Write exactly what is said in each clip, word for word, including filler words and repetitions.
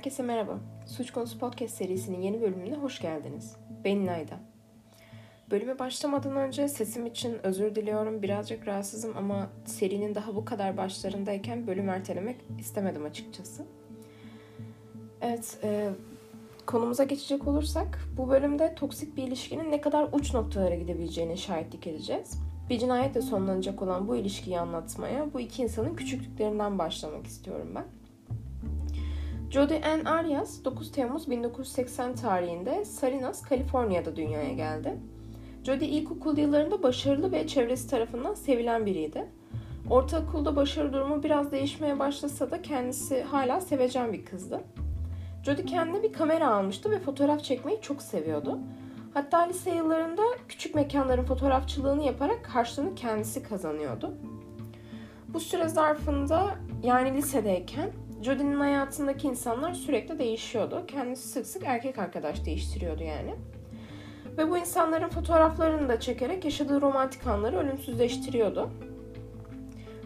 Herkese merhaba. Suç Konusu Podcast serisinin yeni bölümüne hoş geldiniz. Ben Nayda. Bölüme başlamadan önce sesim için özür diliyorum. Birazcık rahatsızım ama serinin daha bu kadar başlarındayken bölüm ertelemek istemedim açıkçası. Evet, e, konumuza geçecek olursak bu bölümde toksik bir ilişkinin ne kadar uç noktalara gidebileceğine şahitlik edeceğiz. Bir cinayetle sonlanacak olan bu ilişkiyi anlatmaya bu iki insanın küçüklüklerinden başlamak istiyorum ben. Jodi Arias dokuz Temmuz bin dokuz yüz seksen tarihinde Sarinas, Kaliforniya'da dünyaya geldi. Jodi ilkokul yıllarında başarılı ve çevresi tarafından sevilen biriydi. Ortaokulda başarı durumu biraz değişmeye başlasa da kendisi hala sevecen bir kızdı. Jodi kendine bir kamera almıştı ve fotoğraf çekmeyi çok seviyordu. Hatta lise yıllarında küçük mekanların fotoğrafçılığını yaparak harçlığını kendisi kazanıyordu. Bu süre zarfında, yani lisedeyken, Jodi'nin hayatındaki insanlar sürekli değişiyordu. Kendisi sık sık erkek arkadaş değiştiriyordu yani. Ve bu insanların fotoğraflarını da çekerek yaşadığı romantik anları ölümsüzleştiriyordu.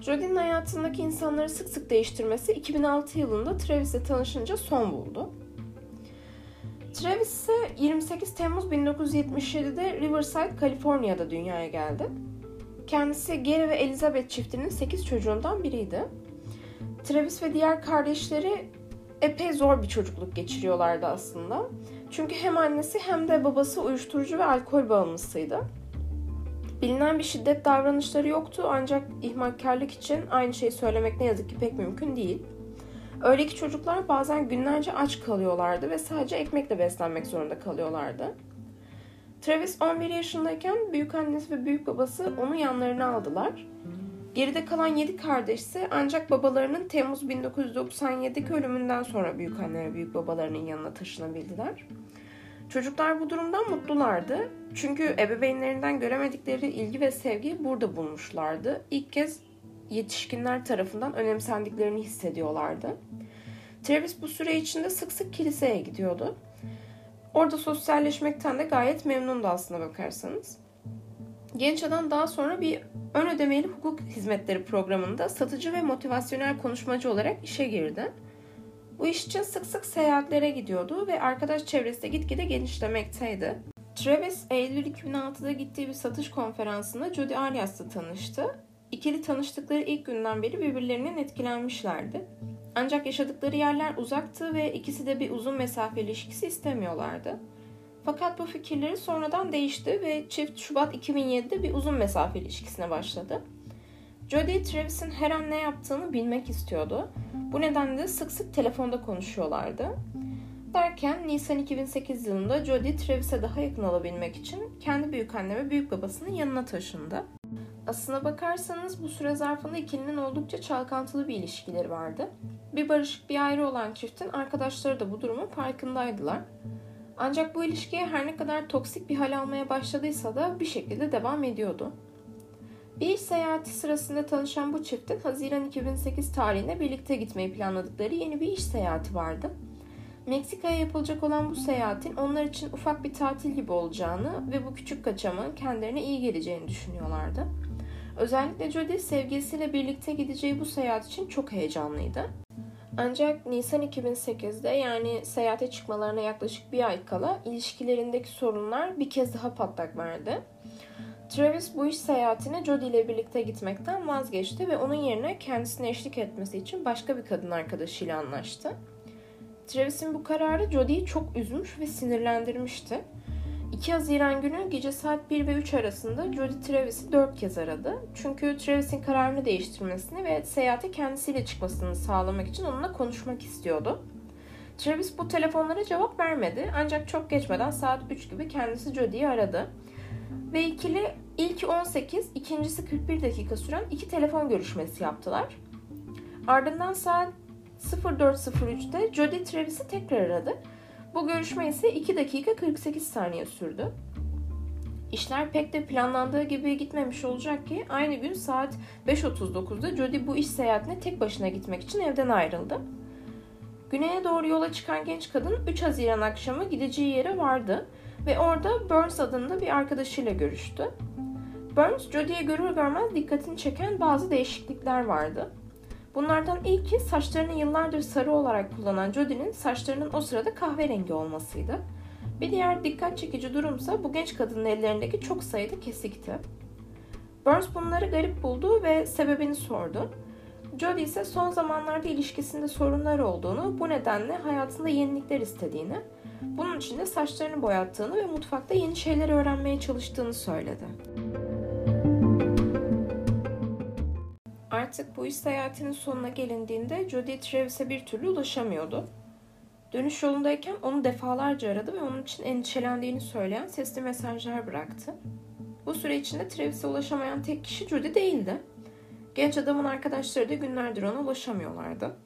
Jodi'nin hayatındaki insanları sık sık değiştirmesi iki bin altı yılında Travis'le tanışınca son buldu. Travis ise yirmi sekiz Temmuz bin dokuz yüz yetmiş yedide Riverside, Kaliforniya'da dünyaya geldi. Kendisi Gary ve Elizabeth çiftinin sekiz çocuğundan biriydi. Travis ve diğer kardeşleri epey zor bir çocukluk geçiriyorlardı aslında. Çünkü hem annesi hem de babası uyuşturucu ve alkol bağımlısıydı. Bilinen bir şiddet davranışları yoktu ancak ihmalkarlık için aynı şeyi söylemek ne yazık ki pek mümkün değil. Öyle ki çocuklar bazen günlerce aç kalıyorlardı ve sadece ekmekle beslenmek zorunda kalıyorlardı. Travis on bir yaşındayken büyükannesi ve büyük babası onu yanlarına aldılar. Geride kalan yedi kardeş ise ancak babalarının Temmuz bin dokuz yüz doksan yedideki ölümünden sonra büyükanne ve büyük babalarının yanına taşınabildiler. Çocuklar bu durumdan mutlulardı. Çünkü ebeveynlerinden göremedikleri ilgi ve sevgiyi burada bulmuşlardı. İlk kez yetişkinler tarafından önemsendiklerini hissediyorlardı. Travis bu süre içinde sık sık kiliseye gidiyordu. Orada sosyalleşmekten de gayet memnundu aslına bakarsanız. Genç adam daha sonra bir ön ödemeli hukuk hizmetleri programında satıcı ve motivasyonel konuşmacı olarak işe girdi. Bu iş için sık sık seyahatlere gidiyordu ve arkadaş çevresi de gitgide genişlemekteydi. Travis, Eylül iki bin altıda gittiği bir satış konferansında Jodi Arias'la tanıştı. İkili tanıştıkları ilk günden beri birbirlerinden etkilenmişlerdi. Ancak yaşadıkları yerler uzaktı ve ikisi de bir uzun mesafe ilişkisi istemiyorlardı. Fakat bu fikirleri sonradan değişti ve çift Şubat iki bin yedide bir uzun mesafe ilişkisine başladı. Jodi, Travis'in her an ne yaptığını bilmek istiyordu. Bu nedenle sık sık telefonda konuşuyorlardı. Derken Nisan iki bin sekiz yılında Jodi, Travis'e daha yakın olabilmek için kendi büyükanne ve büyük babasının yanına taşındı. Aslına bakarsanız bu süre zarfında ikilinin oldukça çalkantılı bir ilişkileri vardı. Bir barışık bir ayrı olan çiftin arkadaşları da bu durumun farkındaydılar. Ancak bu ilişkiye her ne kadar toksik bir hal almaya başladıysa da bir şekilde devam ediyordu. Bir iş seyahati sırasında tanışan bu çiftin Haziran iki bin sekiz tarihinde birlikte gitmeyi planladıkları yeni bir iş seyahati vardı. Meksika'ya yapılacak olan bu seyahatin onlar için ufak bir tatil gibi olacağını ve bu küçük kaçamın kendilerine iyi geleceğini düşünüyorlardı. Özellikle Jodi sevgilisiyle birlikte gideceği bu seyahat için çok heyecanlıydı. Ancak Nisan iki bin sekizde, yani seyahate çıkmalarına yaklaşık bir ay kala, ilişkilerindeki sorunlar bir kez daha patlak verdi. Travis bu iş seyahatine Jodi ile birlikte gitmekten vazgeçti ve onun yerine kendisine eşlik etmesi için başka bir kadın arkadaşıyla anlaştı. Travis'in bu kararı Jodi'yi çok üzmüş ve sinirlendirmişti. iki Haziran günü gece saat bir ve üç arasında Jodi Travis'i dört kez aradı. Çünkü Travis'in kararını değiştirmesini ve seyahate kendisiyle çıkmasını sağlamak için onunla konuşmak istiyordu. Travis bu telefonlara cevap vermedi ancak çok geçmeden saat üç gibi kendisi Jodi'yi aradı. Ve ikili ilki on sekiz, ikincisi kırk bir dakika süren iki telefon görüşmesi yaptılar. Ardından saat dört sıfır üçte Jodi Travis'i tekrar aradı. Bu görüşme ise iki dakika kırk sekiz saniye sürdü. İşler pek de planlandığı gibi gitmemiş olacak ki aynı gün saat beş otuz dokuzda Jodi bu iş seyahatine tek başına gitmek için evden ayrıldı. Güneye doğru yola çıkan genç kadın üç Haziran akşamı gideceği yere vardı ve orada Burns adında bir arkadaşıyla görüştü. Burns, Jodi'ye görür görmez dikkatini çeken bazı değişiklikler vardı. Bunlardan ilki saçlarını yıllardır sarı olarak kullanan Jodi'nin saçlarının o sırada kahverengi olmasıydı. Bir diğer dikkat çekici durumsa bu genç kadının ellerindeki çok sayıda kesikti. Burns bunları garip buldu ve sebebini sordu. Jodi ise son zamanlarda ilişkisinde sorunlar olduğunu, bu nedenle hayatında yenilikler istediğini, bunun için de saçlarını boyattığını ve mutfakta yeni şeyler öğrenmeye çalıştığını söyledi. Artık bu iş seyahatinin sonuna gelindiğinde Jodi Travis'e bir türlü ulaşamıyordu. Dönüş yolundayken onu defalarca aradı ve onun için endişelendiğini söyleyen sesli mesajlar bıraktı. Bu süre içinde Travis'e ulaşamayan tek kişi Jodi değildi. Genç adamın arkadaşları da günlerdir ona ulaşamıyorlardı.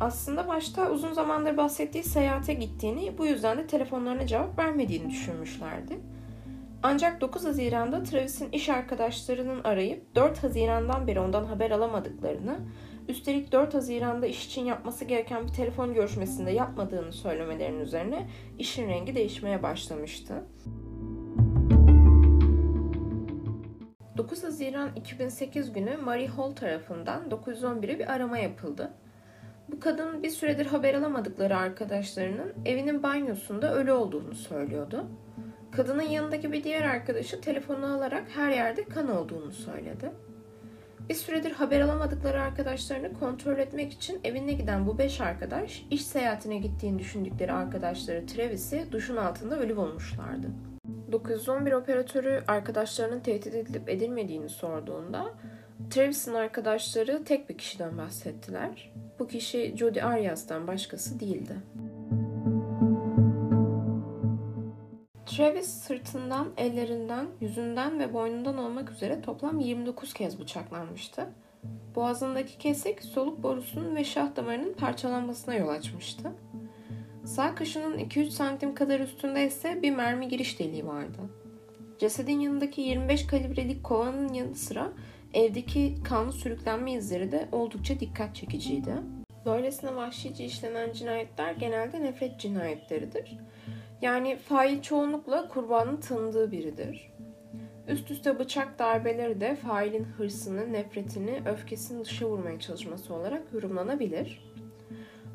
Aslında başta uzun zamandır bahsettiği seyahate gittiğini, bu yüzden de telefonlarına cevap vermediğini düşünmüşlerdi. Ancak dokuz Haziran'da Travis'in iş arkadaşlarının arayıp dört Haziran'dan beri ondan haber alamadıklarını, üstelik dört Haziran'da iş için yapması gereken bir telefon görüşmesinde yapmadığını söylemelerinin üzerine işin rengi değişmeye başlamıştı. dokuz Haziran iki bin sekiz günü Marie Hall tarafından dokuz yüz on bire bir arama yapıldı. Bu kadın bir süredir haber alamadıkları arkadaşlarının evinin banyosunda ölü olduğunu söylüyordu. Kadının yanındaki bir diğer arkadaşı telefonu alarak her yerde kan olduğunu söyledi. Bir süredir haber alamadıkları arkadaşlarını kontrol etmek için evine giden bu beş arkadaş, iş seyahatine gittiğini düşündükleri arkadaşları Travis'i duşun altında ölü bulmuşlardı. dokuz yüz on bir operatörü arkadaşlarının tehdit edilip edilmediğini sorduğunda Travis'in arkadaşları tek bir kişiden bahsettiler. Bu kişi Jodi Arias'tan başkası değildi. Travis sırtından, ellerinden, yüzünden ve boynundan olmak üzere toplam yirmi dokuz kez bıçaklanmıştı. Boğazındaki kesik soluk borusunun ve şah damarının parçalanmasına yol açmıştı. Sağ kaşının iki üç santim kadar üstünde ise bir mermi giriş deliği vardı. Cesedin yanındaki yirmi beş kalibrelik kovanın yanı sıra evdeki kanlı sürüklenme izleri de oldukça dikkat çekiciydi. Böylesine vahşice işlenen cinayetler genelde nefret cinayetleridir. Yani fail çoğunlukla kurbanın tanıdığı biridir. Üst üste bıçak darbeleri de failin hırsını, nefretini, öfkesini dışa vurmaya çalışması olarak yorumlanabilir.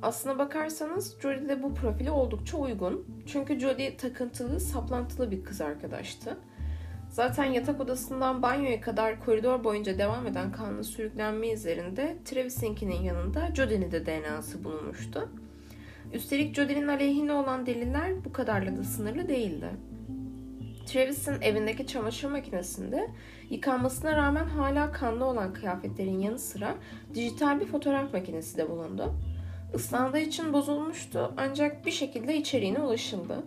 Aslına bakarsanız Jodi de bu profile oldukça uygun. Çünkü Jodi takıntılı, saplantılı bir kız arkadaştı. Zaten yatak odasından banyoya kadar koridor boyunca devam eden kanlı sürüklenme izlerinde Travis'inkinin yanında Jodi'nin de D N A'sı bulunmuştu. Üstelik Jodi'nin aleyhine olan deliller bu kadarla da sınırlı değildi. Travis'in evindeki çamaşır makinesinde yıkanmasına rağmen hala kanlı olan kıyafetlerin yanı sıra dijital bir fotoğraf makinesi de bulundu. Islandığı için bozulmuştu ancak bir şekilde içeriğine ulaşıldı.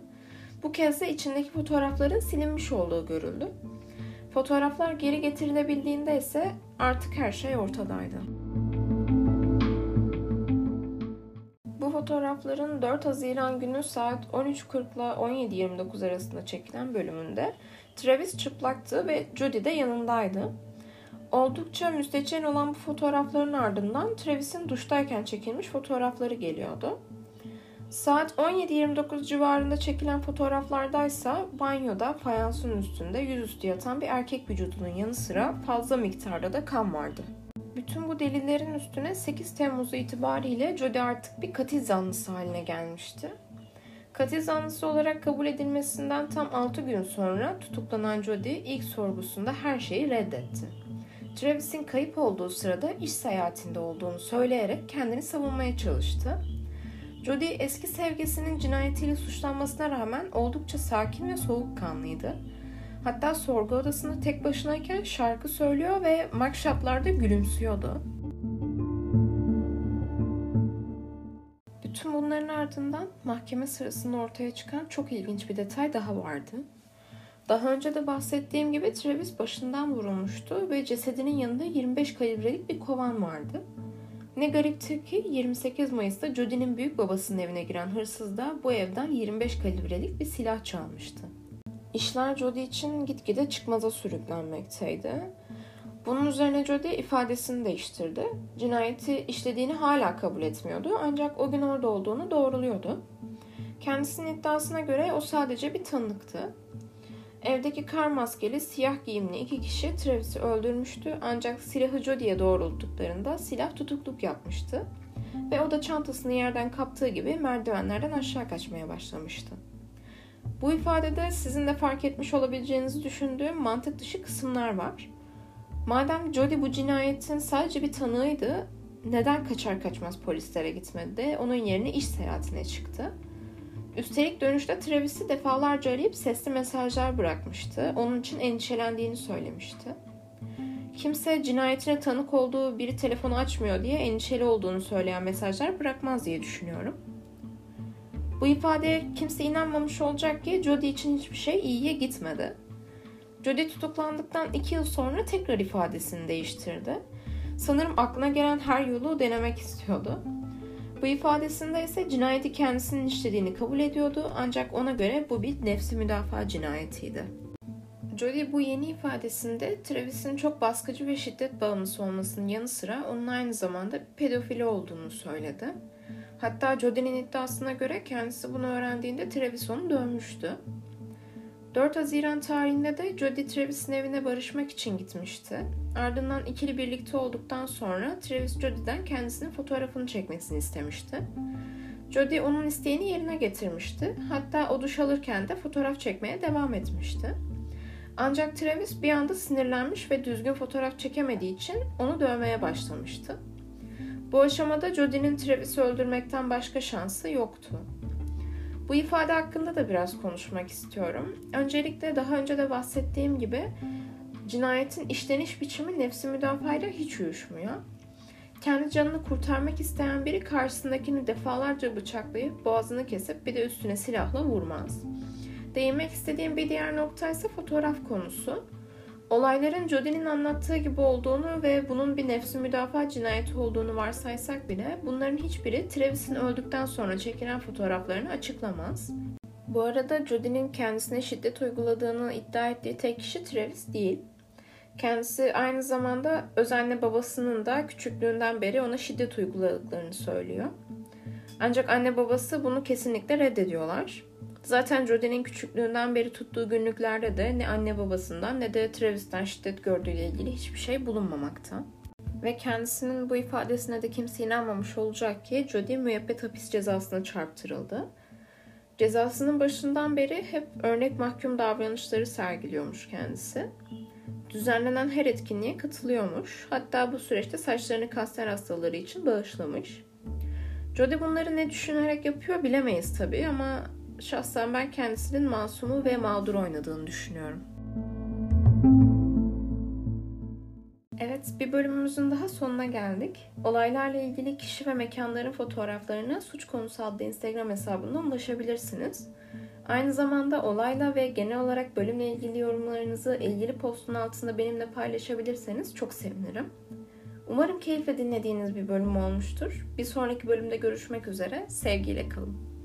Bu kez de içindeki fotoğrafların silinmiş olduğu görüldü. Fotoğraflar geri getirilebildiğinde ise artık her şey ortadaydı. Bu fotoğrafların dört Haziran günü saat on üç kırk ile on yedi yirmi dokuz arasında çekilen bölümünde Travis çıplaktı ve Jodi de yanındaydı. Oldukça müstehcen olan bu fotoğrafların ardından Travis'in duştayken çekilmiş fotoğrafları geliyordu. Saat on yedi yirmi dokuz civarında çekilen fotoğraflardaysa banyoda fayansın üstünde yüzüstü yatan bir erkek vücudunun yanı sıra fazla miktarda da kan vardı. Bütün bu delillerin üstüne sekiz Temmuz itibariyle Jodi artık bir katil zanlısı haline gelmişti. Katil zanlısı olarak kabul edilmesinden tam altı gün sonra tutuklanan Jodi ilk sorgusunda her şeyi reddetti. Travis'in kayıp olduğu sırada iş seyahatinde olduğunu söyleyerek kendini savunmaya çalıştı. Jodi eski sevgisinin cinayetiyle suçlanmasına rağmen oldukça sakin ve soğukkanlıydı. Hatta sorgu odasında tek başınayken şarkı söylüyor ve mugshot'larda gülümsüyordu. Bütün bunların ardından mahkeme sırasında ortaya çıkan çok ilginç bir detay daha vardı. Daha önce de bahsettiğim gibi Travis başından vurulmuştu ve cesedinin yanında yirmi beş kalibrelik bir kovan vardı. Ne gariptir ki yirmi sekiz Mayıs'ta Jodi'nin büyük babasının evine giren hırsız da bu evden yirmi beş kalibrelik bir silah çalmıştı. İşler Jodi için gitgide çıkmaza sürüklenmekteydi. Bunun üzerine Jodi ifadesini değiştirdi. Cinayeti işlediğini hala kabul etmiyordu ancak o gün orada olduğunu doğruluyordu. Kendisinin iddiasına göre o sadece bir tanıktı. Evdeki kar maskeli siyah giyimli iki kişi Travis'i öldürmüştü ancak silahı Jodi'ye doğrulttuklarında silah tutukluk yapmıştı ve o da çantasını yerden kaptığı gibi merdivenlerden aşağı kaçmaya başlamıştı. Bu ifadede sizin de fark etmiş olabileceğinizi düşündüğüm mantık dışı kısımlar var. Madem Jodi bu cinayetin sadece bir tanığıydı, neden kaçar kaçmaz polislere gitmedi? Onun yerine iş seyahatine çıktı. Üstelik dönüşte Travis'i defalarca arayıp sesli mesajlar bırakmıştı. Onun için endişelendiğini söylemişti. Kimse cinayetine tanık olduğu biri telefonu açmıyor diye endişeli olduğunu söyleyen mesajlar bırakmaz diye düşünüyorum. Bu ifadeye kimse inanmamış olacak ki Jodi için hiçbir şey iyiye gitmedi. Jodi tutuklandıktan iki yıl sonra tekrar ifadesini değiştirdi. Sanırım aklına gelen her yolu denemek istiyordu. Bu ifadesinde ise cinayeti kendisinin işlediğini kabul ediyordu ancak ona göre bu bir nefsi müdafaa cinayetiydi. Jodi bu yeni ifadesinde Travis'in çok baskıcı ve şiddet bağımlısı olmasının yanı sıra onun aynı zamanda pedofili olduğunu söyledi. Hatta Jodi'nin iddiasına göre kendisi bunu öğrendiğinde Travis onu dövmüştü. dört Haziran tarihinde de Jodi Travis'in evine barışmak için gitmişti. Ardından ikili birlikte olduktan sonra Travis Jodi'den kendisinin fotoğrafını çekmesini istemişti. Jodi onun isteğini yerine getirmişti. Hatta o duş alırken de fotoğraf çekmeye devam etmişti. Ancak Travis bir anda sinirlenmiş ve düzgün fotoğraf çekemediği için onu dövmeye başlamıştı. Bu aşamada Jodi'nin Travis'i öldürmekten başka şansı yoktu. Bu ifade hakkında da biraz konuşmak istiyorum. Öncelikle daha önce de bahsettiğim gibi cinayetin işleniş biçimi nefsi müdafayla hiç uyuşmuyor. Kendi canını kurtarmak isteyen biri karşısındakini defalarca bıçaklayıp boğazını kesip bir de üstüne silahla vurmaz. Değinmek istediğim bir diğer nokta ise fotoğraf konusu. Olayların Jodi'nin anlattığı gibi olduğunu ve bunun bir nefsi müdafaa cinayeti olduğunu varsaysak bile bunların hiçbiri Travis'in öldükten sonra çekilen fotoğraflarını açıklamaz. Bu arada Jodi'nin kendisine şiddet uyguladığını iddia ettiği tek kişi Travis değil. Kendisi aynı zamanda özenle babasının da küçüklüğünden beri ona şiddet uyguladıklarını söylüyor. Ancak anne babası bunu kesinlikle reddediyorlar. Zaten Jodi'nin küçüklüğünden beri tuttuğu günlüklerde de ne anne babasından ne de Travis'ten şiddet gördüğüyle ilgili hiçbir şey bulunmamakta. Ve kendisinin bu ifadesine de kimse inanmamış olacak ki Jodi müebbet hapis cezasına çarptırıldı. Cezasının başından beri hep örnek mahkum davranışları sergiliyormuş kendisi. Düzenlenen her etkinliğe katılıyormuş. Hatta bu süreçte saçlarını kanser hastaları için bağışlamış. Jodi bunları ne düşünerek yapıyor bilemeyiz tabii ama şahsen ben kendisinin masumu ve mağdur oynadığını düşünüyorum. Evet, bir bölümümüzün daha sonuna geldik. Olaylarla ilgili kişi ve mekanların fotoğraflarına Suç Konusu adlı Instagram hesabından ulaşabilirsiniz. Aynı zamanda olayla ve genel olarak bölümle ilgili yorumlarınızı ilgili postun altında benimle paylaşabilirseniz çok sevinirim. Umarım keyifle dinlediğiniz bir bölüm olmuştur. Bir sonraki bölümde görüşmek üzere, sevgiyle kalın.